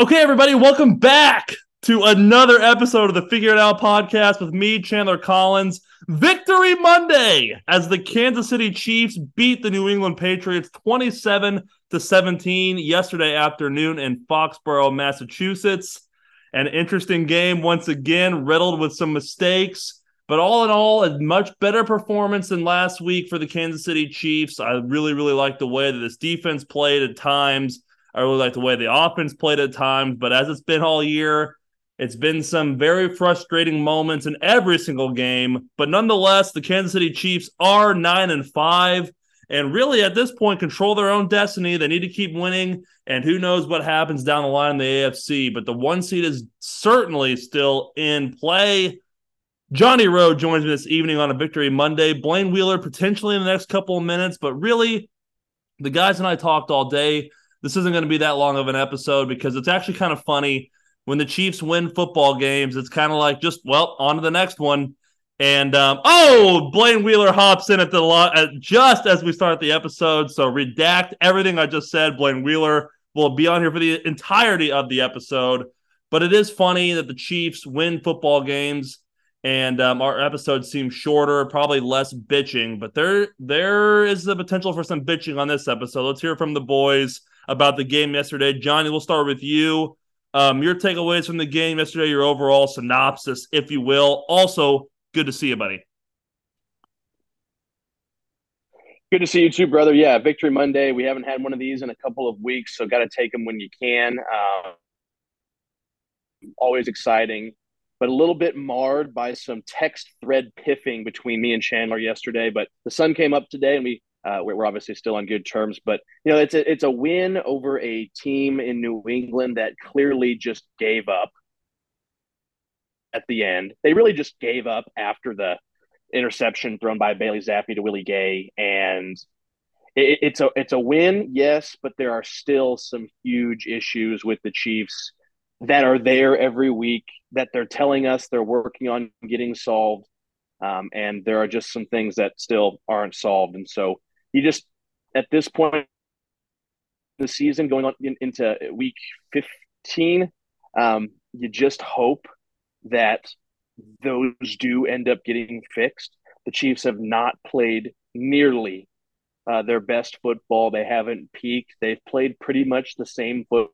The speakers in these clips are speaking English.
Okay, everybody, welcome back to another episode of the Figure It Out podcast with me, Chandler Collins. Victory Monday as the Kansas City Chiefs beat the New England Patriots 27-17 yesterday afternoon in Foxborough, Massachusetts. An interesting game once again, riddled with some mistakes, but all in all, a much better performance than last week for the Kansas City Chiefs. I really like the way that this defense played at times. I really like the way the offense played at times, but as it's been all year, it's been some very frustrating moments in every single game. But nonetheless, the Kansas City Chiefs are 9-5 and really at this point control their own destiny. They need to keep winning, and who knows what happens down the line in the AFC. But the one seed is certainly still in play. Johnny Rowe joins me this evening on a Victory Monday. Blaine Wheeler potentially in the next couple of minutes, but really the guys and I talked all day. This isn't going to be that long of an episode because it's actually kind of funny. When the Chiefs win football games, it's kind of like just, well, on to the next one. And, Blaine Wheeler hops in at the just as we start the episode. So redact everything I just said. Blaine Wheeler will be on here for the entirety of the episode. But it is funny that the Chiefs win football games and our episode seems shorter, probably less bitching. But there is the potential for some bitching on this episode. Let's hear from the boys about the game yesterday. Johnny, we'll start with you. Your takeaways from the game yesterday, your overall synopsis, if you will. Also, good to see you, buddy. Good to see you too, brother. Yeah, Victory Monday. We haven't had one of these in a couple of weeks, so got to take them when you can. Always exciting, but a little bit marred by some text thread piffing between me and Chandler yesterday. But the sun came up today, and we're obviously still on good terms, but you know, it's a win over a team in New England that clearly just gave up at the end. They really just gave up after the interception thrown by Bailey Zappe to Willie Gay, and it's a win, yes, but there are still some huge issues with the Chiefs that are there every week that they're telling us they're working on getting solved, and there are just some things that still aren't solved, and so. You just, at this point in the season, going on into week 15, you just hope that those do end up getting fixed. The Chiefs have not played nearly their best football. They haven't peaked. They've played pretty much the same football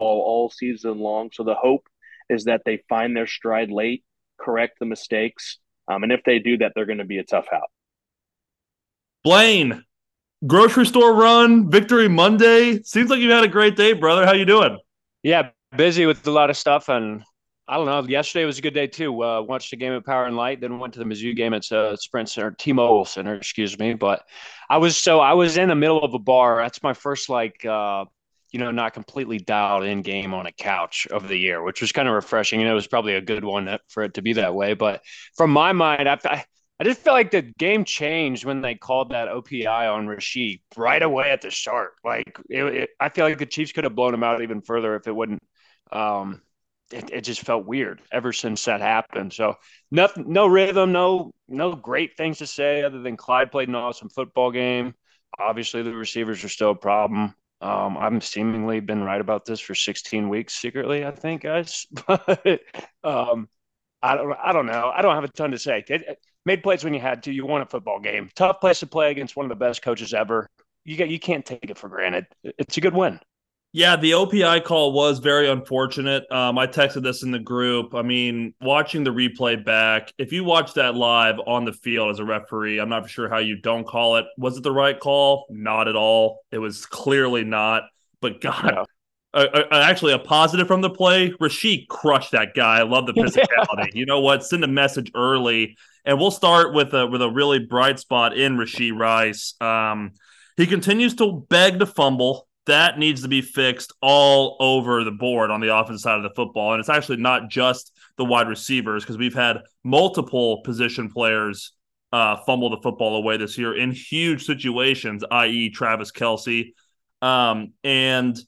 all season long. So the hope is that they find their stride late, correct the mistakes, and if they do that, they're going to be a tough out. Blaine, grocery store run, Victory Monday. Seems like you've had a great day, brother. How you doing? Yeah, busy with a lot of stuff, and I don't know. Yesterday was a good day too. Watched the game at Power and Light, then went to the Mizzou game at Sprint Center, T-Mobile Center, excuse me. But I was in the middle of a bar. That's my first not completely dialed in game on a couch of the year, which was kind of refreshing. You know, it was probably a good one for it to be that way. But from my mind, I just feel like the game changed when they called that OPI on Rasheed right away at the start. Like, I feel like the Chiefs could have blown him out even further if it wouldn't. It just felt weird ever since that happened. So nothing, no rhythm, no great things to say other than Clyde played an awesome football game. Obviously, the receivers are still a problem. I've seemingly been right about this for 16 weeks secretly, I think, guys. But I don't know. I don't have a ton to say. Made plays when you had to. You won a football game. Tough place to play against one of the best coaches ever. You can't take it for granted. It's a good win. Yeah, the OPI call was very unfortunate. I texted this in the group. I mean, watching the replay back, if you watch that live on the field as a referee, I'm not sure how you don't call it. Was it the right call? Not at all. It was clearly not. But, God, no. Actually a positive from the play. Rasheed crushed that guy. I love the physicality. You know what? Send a message early. And we'll start with a really bright spot in Rasheed Rice. He continues to beg to fumble. That needs to be fixed all over the board on the offensive side of the football. And it's actually not just the wide receivers, because we've had multiple position players fumble the football away this year in huge situations, i.e. Travis Kelce. And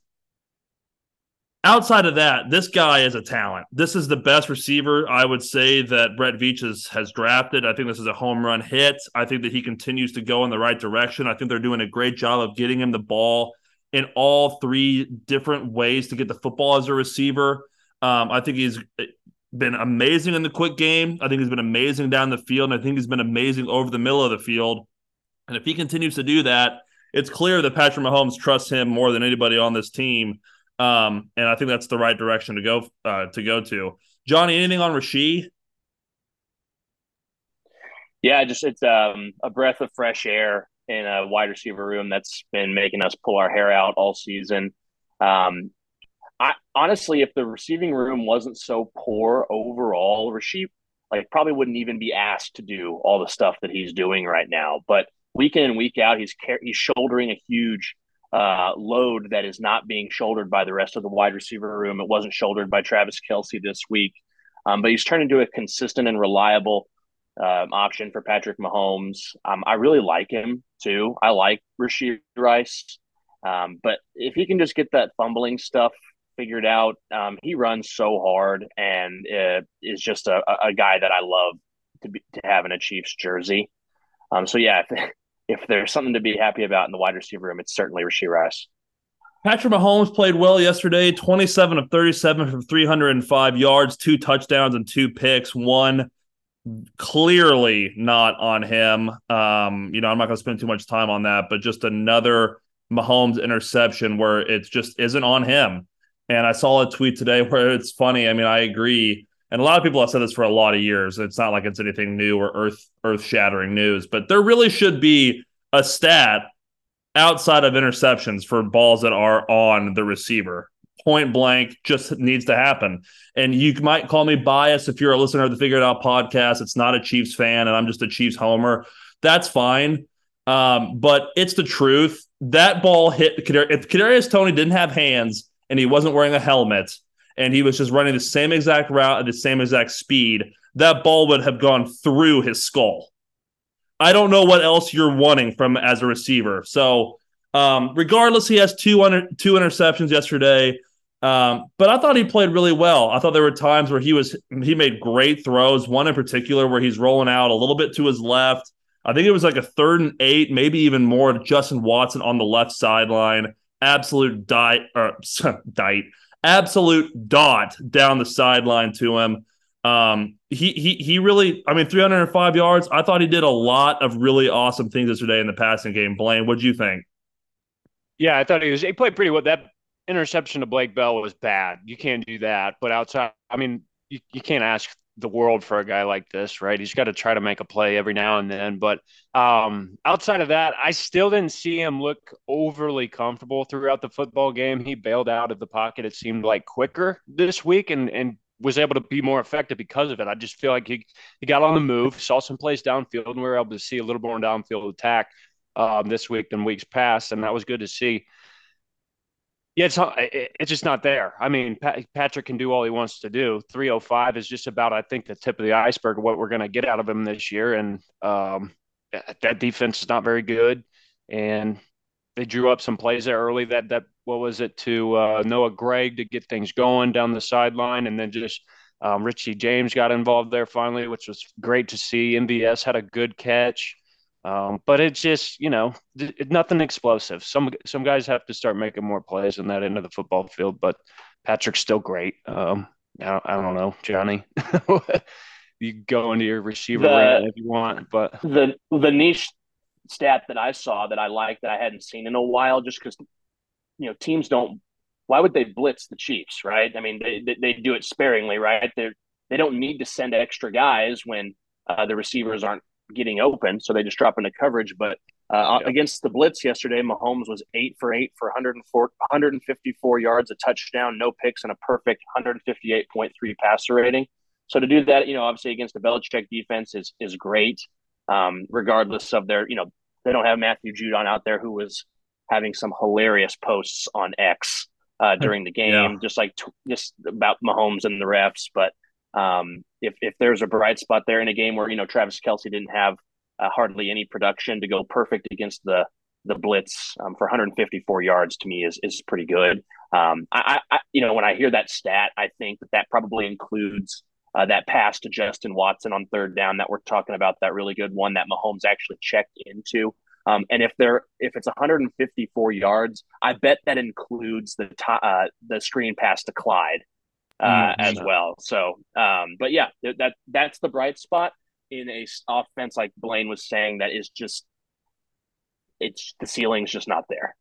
outside of that, this guy is a talent. This is the best receiver, I would say, that Brett Veach has drafted. I think this is a home run hit. I think that he continues to go in the right direction. I think they're doing a great job of getting him the ball in all three different ways to get the football as a receiver. I think he's been amazing in the quick game. I think he's been amazing down the field, and I think he's been amazing over the middle of the field. And if he continues to do that, it's clear that Patrick Mahomes trusts him more than anybody on this team. And I think that's the right direction to go to. Johnny, anything on Rasheed? Yeah, just it's a breath of fresh air in a wide receiver room that's been making us pull our hair out all season. I honestly, if the receiving room wasn't so poor overall, Rasheed probably wouldn't even be asked to do all the stuff that he's doing right now. But week in and week out, he's shouldering a huge load that is not being shouldered by the rest of the wide receiver room. It wasn't shouldered by Travis Kelce this week, but he's turned into a consistent and reliable option for Patrick Mahomes. I really like him too. I like Rasheed Rice, but if he can just get that fumbling stuff figured out, he runs so hard and is just a guy that I love to have in a Chiefs jersey. So yeah. If there's something to be happy about in the wide receiver room, it's certainly Rasheed Rice. Patrick Mahomes played well yesterday, 27 of 37 for 305 yards, 2 touchdowns and 2 picks. One clearly not on him. I'm not going to spend too much time on that, but just another Mahomes interception where it just isn't on him. And I saw a tweet today where it's funny. I mean, I agree. And a lot of people have said this for a lot of years. It's not like it's anything new or earth-shattering news, but there really should be a stat outside of interceptions for balls that are on the receiver. Point blank, just needs to happen. And you might call me biased if you're a listener of the Figure It Out podcast. It's not a Chiefs fan, and I'm just a Chiefs homer. That's fine, but it's the truth. That ball hit – if Kadarius Toney didn't have hands and he wasn't wearing a helmet – and he was just running the same exact route at the same exact speed, that ball would have gone through his skull. I don't know what else you're wanting from as a receiver. So regardless, he has two interceptions yesterday, but I thought he played really well. I thought there were times where he made great throws, one in particular where he's rolling out a little bit to his left. I think it was like a 3rd and 8, maybe even more, to Justin Watson on the left sideline. Absolute dot down the sideline to him. He really, 305 yards. I thought he did a lot of really awesome things yesterday in the passing game. Blaine, what'd you think? Yeah, I thought he played pretty well. That interception to Blake Bell was bad. You can't do that. But outside, you can't ask the world for a guy like this, right? He's got to try to make a play every now and then. But outside of that, I still didn't see him look overly comfortable throughout the football game. He bailed out of the pocket, it seemed like, quicker this week and was able to be more effective because of it. I just feel like he got on the move, saw some plays downfield, and we were able to see a little more downfield attack this week than weeks past, and that was good to see. Yeah, it's just not there. Patrick can do all he wants to do. 305 is just about, I think, the tip of the iceberg of what we're going to get out of him this year. And that defense is not very good. And they drew up some plays there early to Noah Gregg to get things going down the sideline. And then just Richie James got involved there finally, which was great to see. MVS had a good catch. But it's just, nothing explosive. Some guys have to start making more plays on that end of the football field, but Patrick's still great. I don't know, Johnny. You go into your receiver room if you want. But the niche stat that I saw that I liked that I hadn't seen in a while, just because, teams don't – why would they blitz the Chiefs, right? They do it sparingly, right? They don't need to send extra guys when the receivers aren't getting open, so they just drop into coverage. But against the blitz yesterday, Mahomes was 8 for 8 for 154 yards, a touchdown, no picks, and a perfect 158.3 passer rating. So to do that, obviously against the Belichick defense is great, regardless of their, they don't have Matthew Judon out there, who was having some hilarious posts on X during the game, just about Mahomes and the refs. But if there's a bright spot there in a game where, Travis Kelce didn't have hardly any production, to go perfect against the blitz for 154 yards, to me is pretty good. When I hear that stat, I think that probably includes that pass to Justin Watson on 3rd down that we're talking about, that really good one that Mahomes actually checked into. And if it's 154 yards, I bet that includes the screen pass to Clyde as well. So, but yeah, that's the bright spot in a offense like Blaine was saying that is just the ceiling's just not there.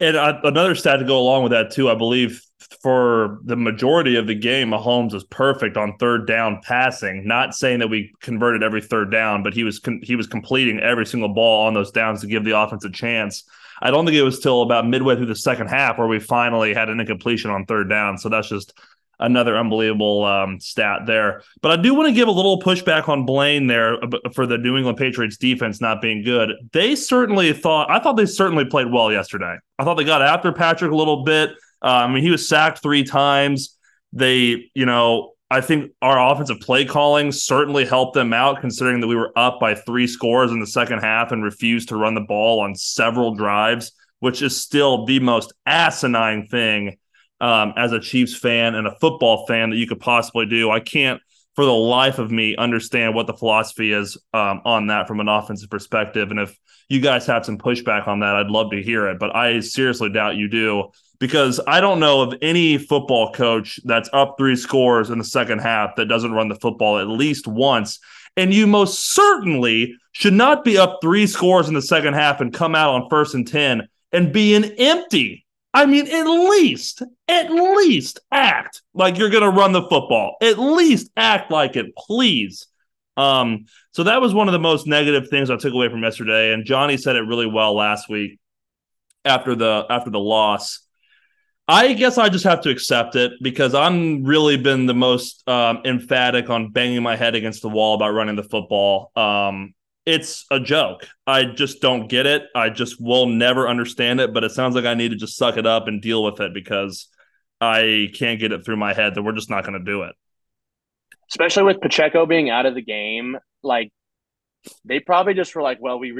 And another stat to go along with that too, I believe for the majority of the game, Mahomes was perfect on third down passing. Not saying that we converted every third down, but he was completing every single ball on those downs to give the offense a chance. I don't think it was till about midway through the second half where we finally had an incompletion on third down. So that's just another unbelievable stat there. But I do want to give a little pushback on Blaine there for the New England Patriots defense not being good. I thought they certainly played well yesterday. I thought they got after Patrick a little bit. I mean, he was sacked 3 times. They, I think our offensive play calling certainly helped them out, considering that we were up by 3 scores in the second half and refused to run the ball on several drives, which is still the most asinine thing as a Chiefs fan and a football fan that you could possibly do. I can't, for the life of me, understand what the philosophy is on that from an offensive perspective. And if you guys have some pushback on that, I'd love to hear it. But I seriously doubt you do, because I don't know of any football coach that's up 3 scores in the second half that doesn't run the football at least once. And you most certainly should not be up 3 scores in the second half and come out on 1st and 10 and be an empty. I mean, at least act like you're going to run the football. At least act like it, please. So that was one of the most negative things I took away from yesterday. And Johnny said it really well last week after the loss. I guess I just have to accept it, because I'm really been the most emphatic on banging my head against the wall about running the football. It's a joke. I just don't get it. I just will never understand it, but it sounds like I need to just suck it up and deal with it, because I can't get it through my head that we're just not going to do it. Especially with Pacheco being out of the game, like they probably just were like, well, we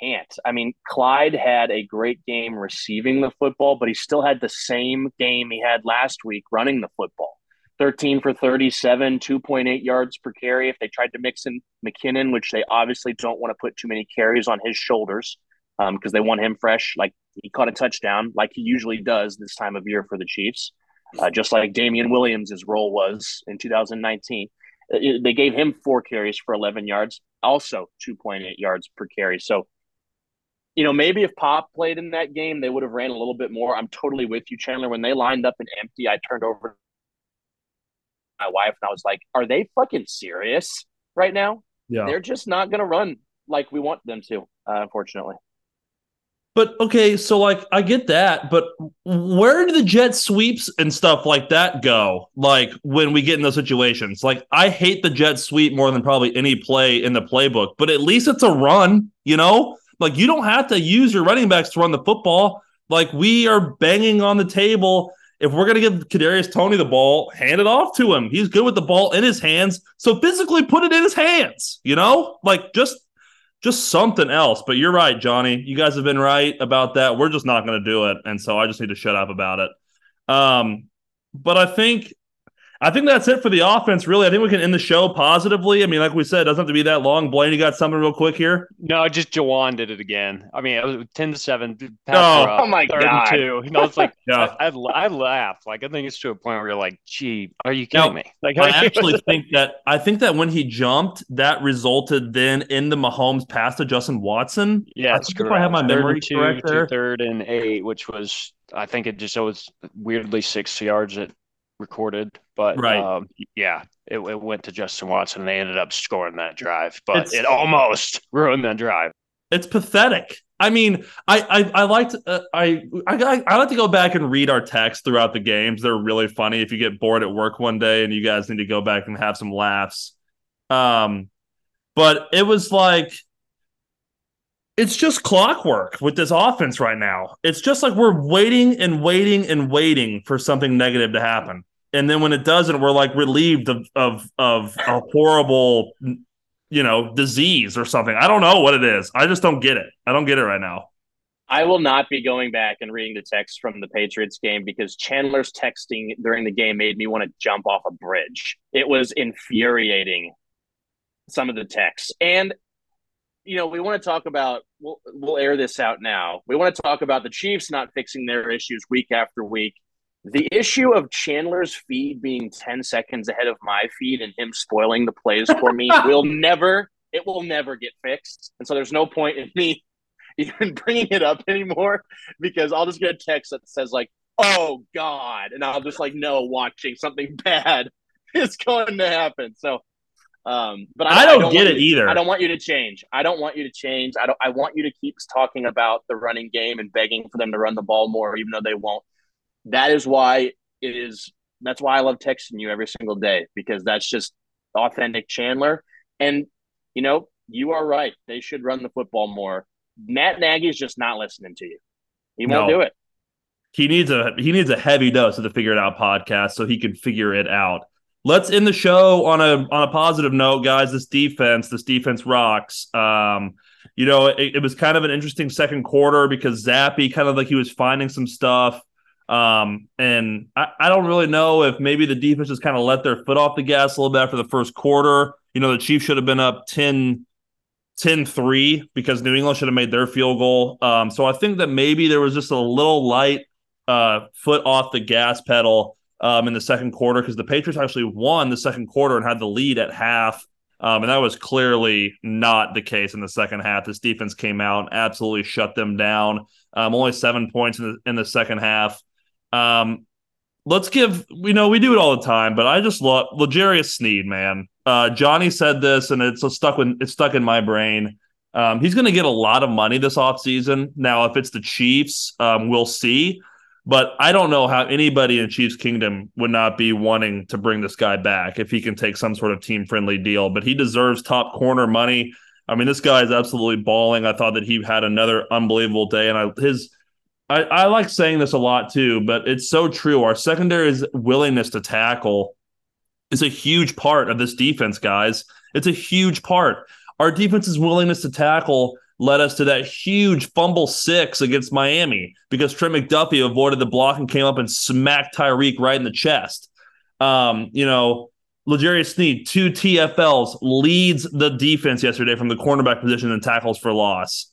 can't. I mean, Clyde had a great game receiving the football, but he still had the same game he had last week running the football. 13 for 37, 2.8 yards per carry. If they tried to mix in McKinnon, which they obviously don't want to put too many carries on his shoulders because they want him fresh. Like, he caught a touchdown like he usually does this time of year for the Chiefs, just like Damian Williams' role was in 2019. They gave him 4 carries for 11 yards, also 2.8 yards per carry. So, maybe if Pop played in that game, they would have ran a little bit more. I'm totally with you, Chandler. When they lined up an empty, I turned over my wife and I was like, are they fucking serious right now? Yeah, they're just not gonna run like we want them to, unfortunately. But okay, so like I get that, but where do the jet sweeps and stuff like that go, like when we get in those situations? Like, I hate the jet sweep more than probably any play in the playbook, but at least it's a run. Like, you don't have to use your running backs to run the football. Like, we are banging on the table. If we're going to give Kadarius Toney the ball, hand it off to him. He's good with the ball in his hands. So physically put it in his hands, Like, just something else. But you're right, Johnny. You guys have been right about that. We're just not going to do it. And so I just need to shut up about it. But I think that's it for the offense, really. I think we can end the show positively. I mean, like we said, it doesn't have to be that long. Blaine, you got something real quick here? No, just Juwan did it again. I mean, it was 10-7. Oh my God. 32. It's like, yeah. I laughed. Like, I think it's to a point where you're like, gee, are you kidding me? Like, I think that when he jumped, that resulted then in the Mahomes pass to Justin Watson. Yeah, if I have my memory correct there. 3rd and 8, which was, I think it just was weirdly 6 yards at recorded, but right. It went to Justin Watson and they ended up scoring that drive, but it almost ruined that drive. It's pathetic. I mean, I like to go back and read our texts throughout the games. They're really funny. If you get bored at work one day and you guys need to go back and have some laughs. But it was like, it's just clockwork with this offense right now. It's just like we're waiting and waiting and waiting for something negative to happen. And then when it doesn't, we're like relieved of a horrible, disease or something. I don't know what it is. I just don't get it. I don't get it right now. I will not be going back and reading the text from the Patriots game, because Chandler's texting during the game made me want to jump off a bridge. It was infuriating, some of the texts. And you know, we want to talk about – we'll air this out now. We want to talk about the Chiefs not fixing their issues week after week. The issue of Chandler's feed being 10 seconds ahead of my feed and him spoiling the plays for me will never get fixed. And so there's no point in me even bringing it up anymore, because I'll just get a text that says like, oh God. And I'll just like, no, watching something bad is going to happen. So, but I don't get it either. I don't want you to change. I want you to keep talking about the running game and begging for them to run the ball more, even though they won't. That is why it is. That's why I love texting you every single day, because that's just authentic Chandler. And, you know, you are right. They should run the football more. Matt Nagy is just not listening to you. He won't do it. He needs a heavy dose of the Figure It Out podcast so he can figure it out. Let's end the show on a positive note, guys. This defense rocks. You know, it was kind of an interesting second quarter because Zappe kind of like he was finding some stuff. And I don't really know if maybe the defense just kind of let their foot off the gas a little bit after the first quarter. You know, the Chiefs should have been up 10-3 because New England should have made their field goal. So I think that maybe there was just a little light foot off the gas pedal in the second quarter, because the Patriots actually won the second quarter and had the lead at half. And that was clearly not the case in the second half. This defense came out and absolutely shut them down. Only 7 points in the second half. Let's give, you know, we do it all the time, but I just love L'Jarius Sneed, man. Johnny said this, and it's stuck in my brain. He's going to get a lot of money this offseason. Now, if it's the Chiefs, we'll see. But I don't know how anybody in Chiefs Kingdom would not be wanting to bring this guy back if he can take some sort of team-friendly deal. But he deserves top corner money. I mean, this guy is absolutely balling. I thought that he had another unbelievable day, and I like saying this a lot too, but it's so true. Our secondary's willingness to tackle is a huge part of this defense, guys. It's a huge part. Our defense's willingness to tackle led us to that huge fumble 6 against Miami because Trent McDuffie avoided the block and came up and smacked Tyreek right in the chest. You know, L'Jarius Sneed, 2 TFLs, leads the defense yesterday from the cornerback position in tackles for loss.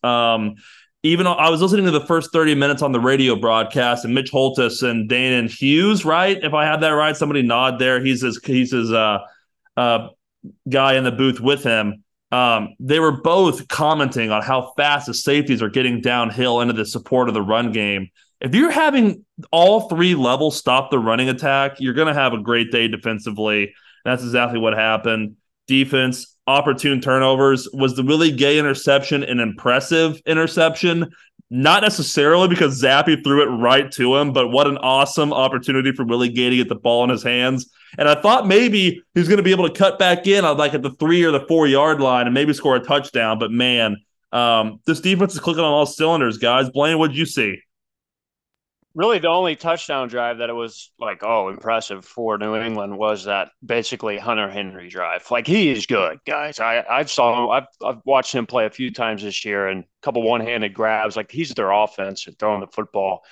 Even I was listening to the first 30 minutes on the radio broadcast, and Mitch Holtis and Dana Hughes, right? If I have that right, somebody nod there. He's his guy in the booth with him. They were both commenting on how fast the safeties are getting downhill into the support of the run game. If you're having all three levels stop the running attack, you're going to have a great day defensively. That's exactly what happened. Defense, opportune turnovers. Was the Willie Gay interception an impressive interception? Not necessarily, because Zappe threw it right to him, but what an awesome opportunity for Willie Gay to get the ball in his hands. And I thought maybe he was going to be able to cut back in like at the 3 or the 4 yard line and maybe score a touchdown. But man, this defense is clicking on all cylinders, guys. Blaine, what'd you see? Really, the only touchdown drive that it was like, oh, impressive for New England was that basically Hunter Henry drive. Like, he is good, guys. I've watched him play a few times this year, and a couple one-handed grabs. Like, he's their offense and throwing the football.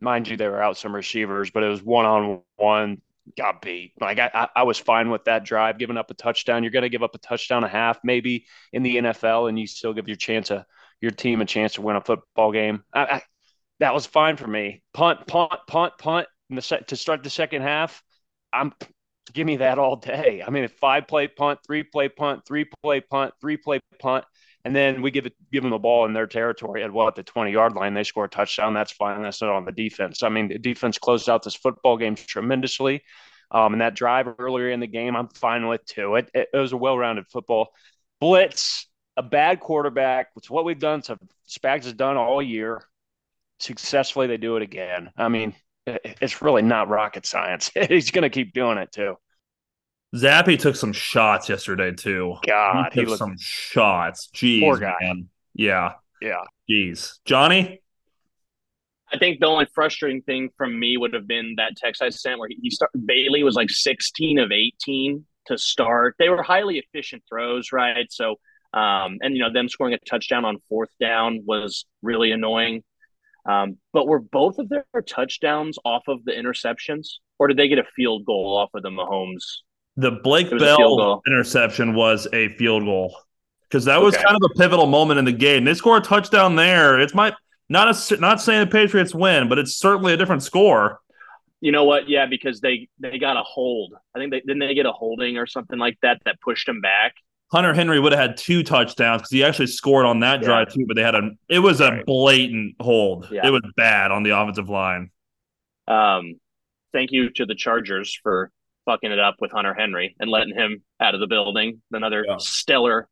Mind you, they were out some receivers, but it was one-on-one, got beat. Like, I was fine with that drive, giving up a touchdown. You're going to give up a touchdown and a half maybe in the NFL, and you still give your team a chance to win a football game. That was fine for me. Punt to start the second half. Give me that all day. I mean, a 5-play punt, 3-play punt, 3-play punt, 3-play punt, and then we give them the ball in their territory at the 20-yard line. They score a touchdown. That's fine. That's not on the defense. I mean, the defense closed out this football game tremendously, and that drive earlier in the game, I'm fine with too. It was a well-rounded football blitz. A bad quarterback. It's what we've done. So Spags has done all year. Successfully, they do it again. I mean, it's really not rocket science. He's going to keep doing it too. Zappe took some shots yesterday too. God, he took some shots. Jeez, poor guy. Man. Yeah. Jeez, Johnny. I think the only frustrating thing from me would have been that text I sent where Bailey was like 16 of 18 to start. They were highly efficient throws, right? So, and you know, them scoring a touchdown on 4th down was really annoying. But were both of their touchdowns off of the interceptions, or did they get a field goal off of the Mahomes? The Blake Bell interception was a field goal. because that was kind of a pivotal moment in the game. They score a touchdown there. It's not saying the Patriots win, but it's certainly a different score. You know what? Yeah, because they got a hold. I think they get a holding or something like that that pushed them back. Hunter Henry would have had two touchdowns because he actually scored on that drive too, but it was a blatant hold. Yeah. It was bad on the offensive line. Thank you to the Chargers for fucking it up with Hunter Henry and letting him out of the building. Another stellar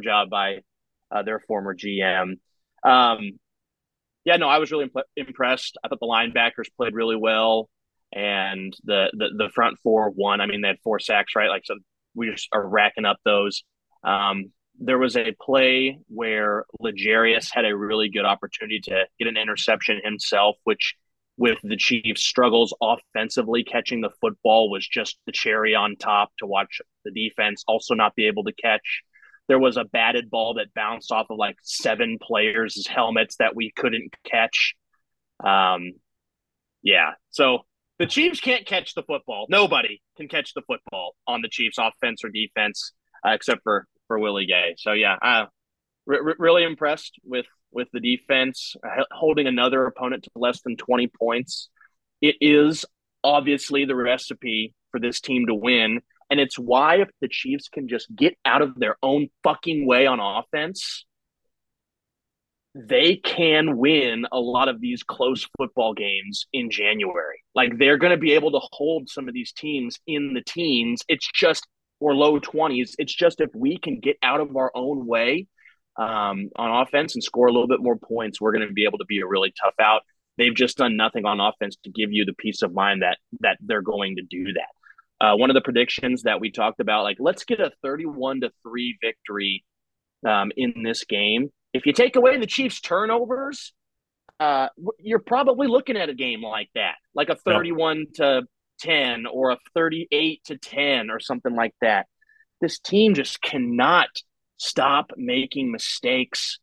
job by their former GM. I was really impressed. I thought the linebackers played really well, and the front four won. I mean, they had four sacks, right? Like, so we just are racking up those. There was a play where L'Jarius had a really good opportunity to get an interception himself, which with the Chiefs' struggles offensively, catching the football was just the cherry on top to watch the defense also not be able to catch. There was a batted ball that bounced off of like seven players' helmets that we couldn't catch. So the Chiefs can't catch the football. Nobody can catch the football on the Chiefs' offense or defense except for Willie Gay. So, really impressed with the defense, holding another opponent to less than 20 points. It is obviously the recipe for this team to win, and it's why if the Chiefs can just get out of their own fucking way on offense, they can win a lot of these close football games in January. Like, they're going to be able to hold some of these teams in the teens. It's just – or low 20s. It's just if we can get out of our own way on offense and score a little bit more points, we're going to be able to be a really tough out. They've just done nothing on offense to give you the peace of mind that they're going to do that. One of the predictions that we talked about, like, let's get a 31-3 victory in this game. If you take away the Chiefs' turnovers, you're probably looking at a game like that, like a 31-10 or a 38-10 or something like that. This team just cannot stop making mistakes.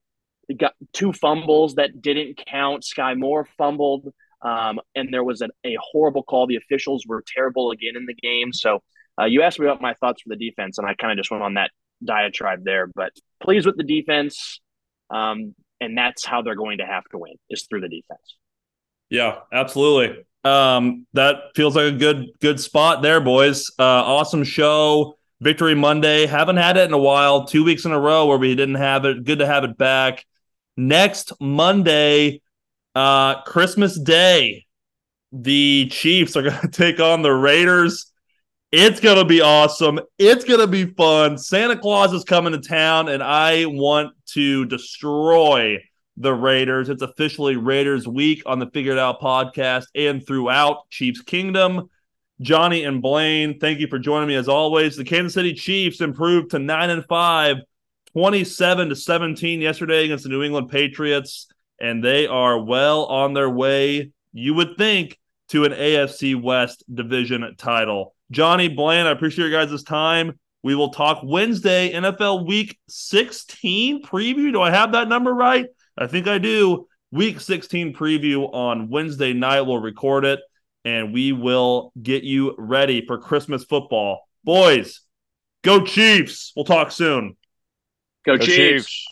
They got two fumbles that didn't count. Sky Moore fumbled, and there was a horrible call. The officials were terrible again in the game. So you asked me about my thoughts for the defense, and I kind of just went on that diatribe there. But pleased with the defense. And that's how they're going to have to win, is through the defense. Yeah, absolutely. That feels like a good spot there, boys. Awesome show. Victory Monday. Haven't had it in a while. 2 weeks in a row where we didn't have it. Good to have it back. Next Monday, Christmas Day, the Chiefs are going to take on the Raiders. It's going to be awesome. It's going to be fun. Santa Claus is coming to town, and I want to destroy the Raiders. It's officially Raiders week on the Figure It Out podcast and throughout Chiefs Kingdom. Johnny and Blaine, thank you for joining me as always. The Kansas City Chiefs improved to 9-5, 27-17 yesterday against the New England Patriots, and they are well on their way, you would think, to an AFC West division title. Johnny, Blaine, I appreciate your guys' time. We will talk Wednesday, NFL Week 16 preview. Do I have that number right? I think I do. Week 16 preview on Wednesday night. We'll record it, and we will get you ready for Christmas football. Boys, go Chiefs. We'll talk soon. Go Chiefs.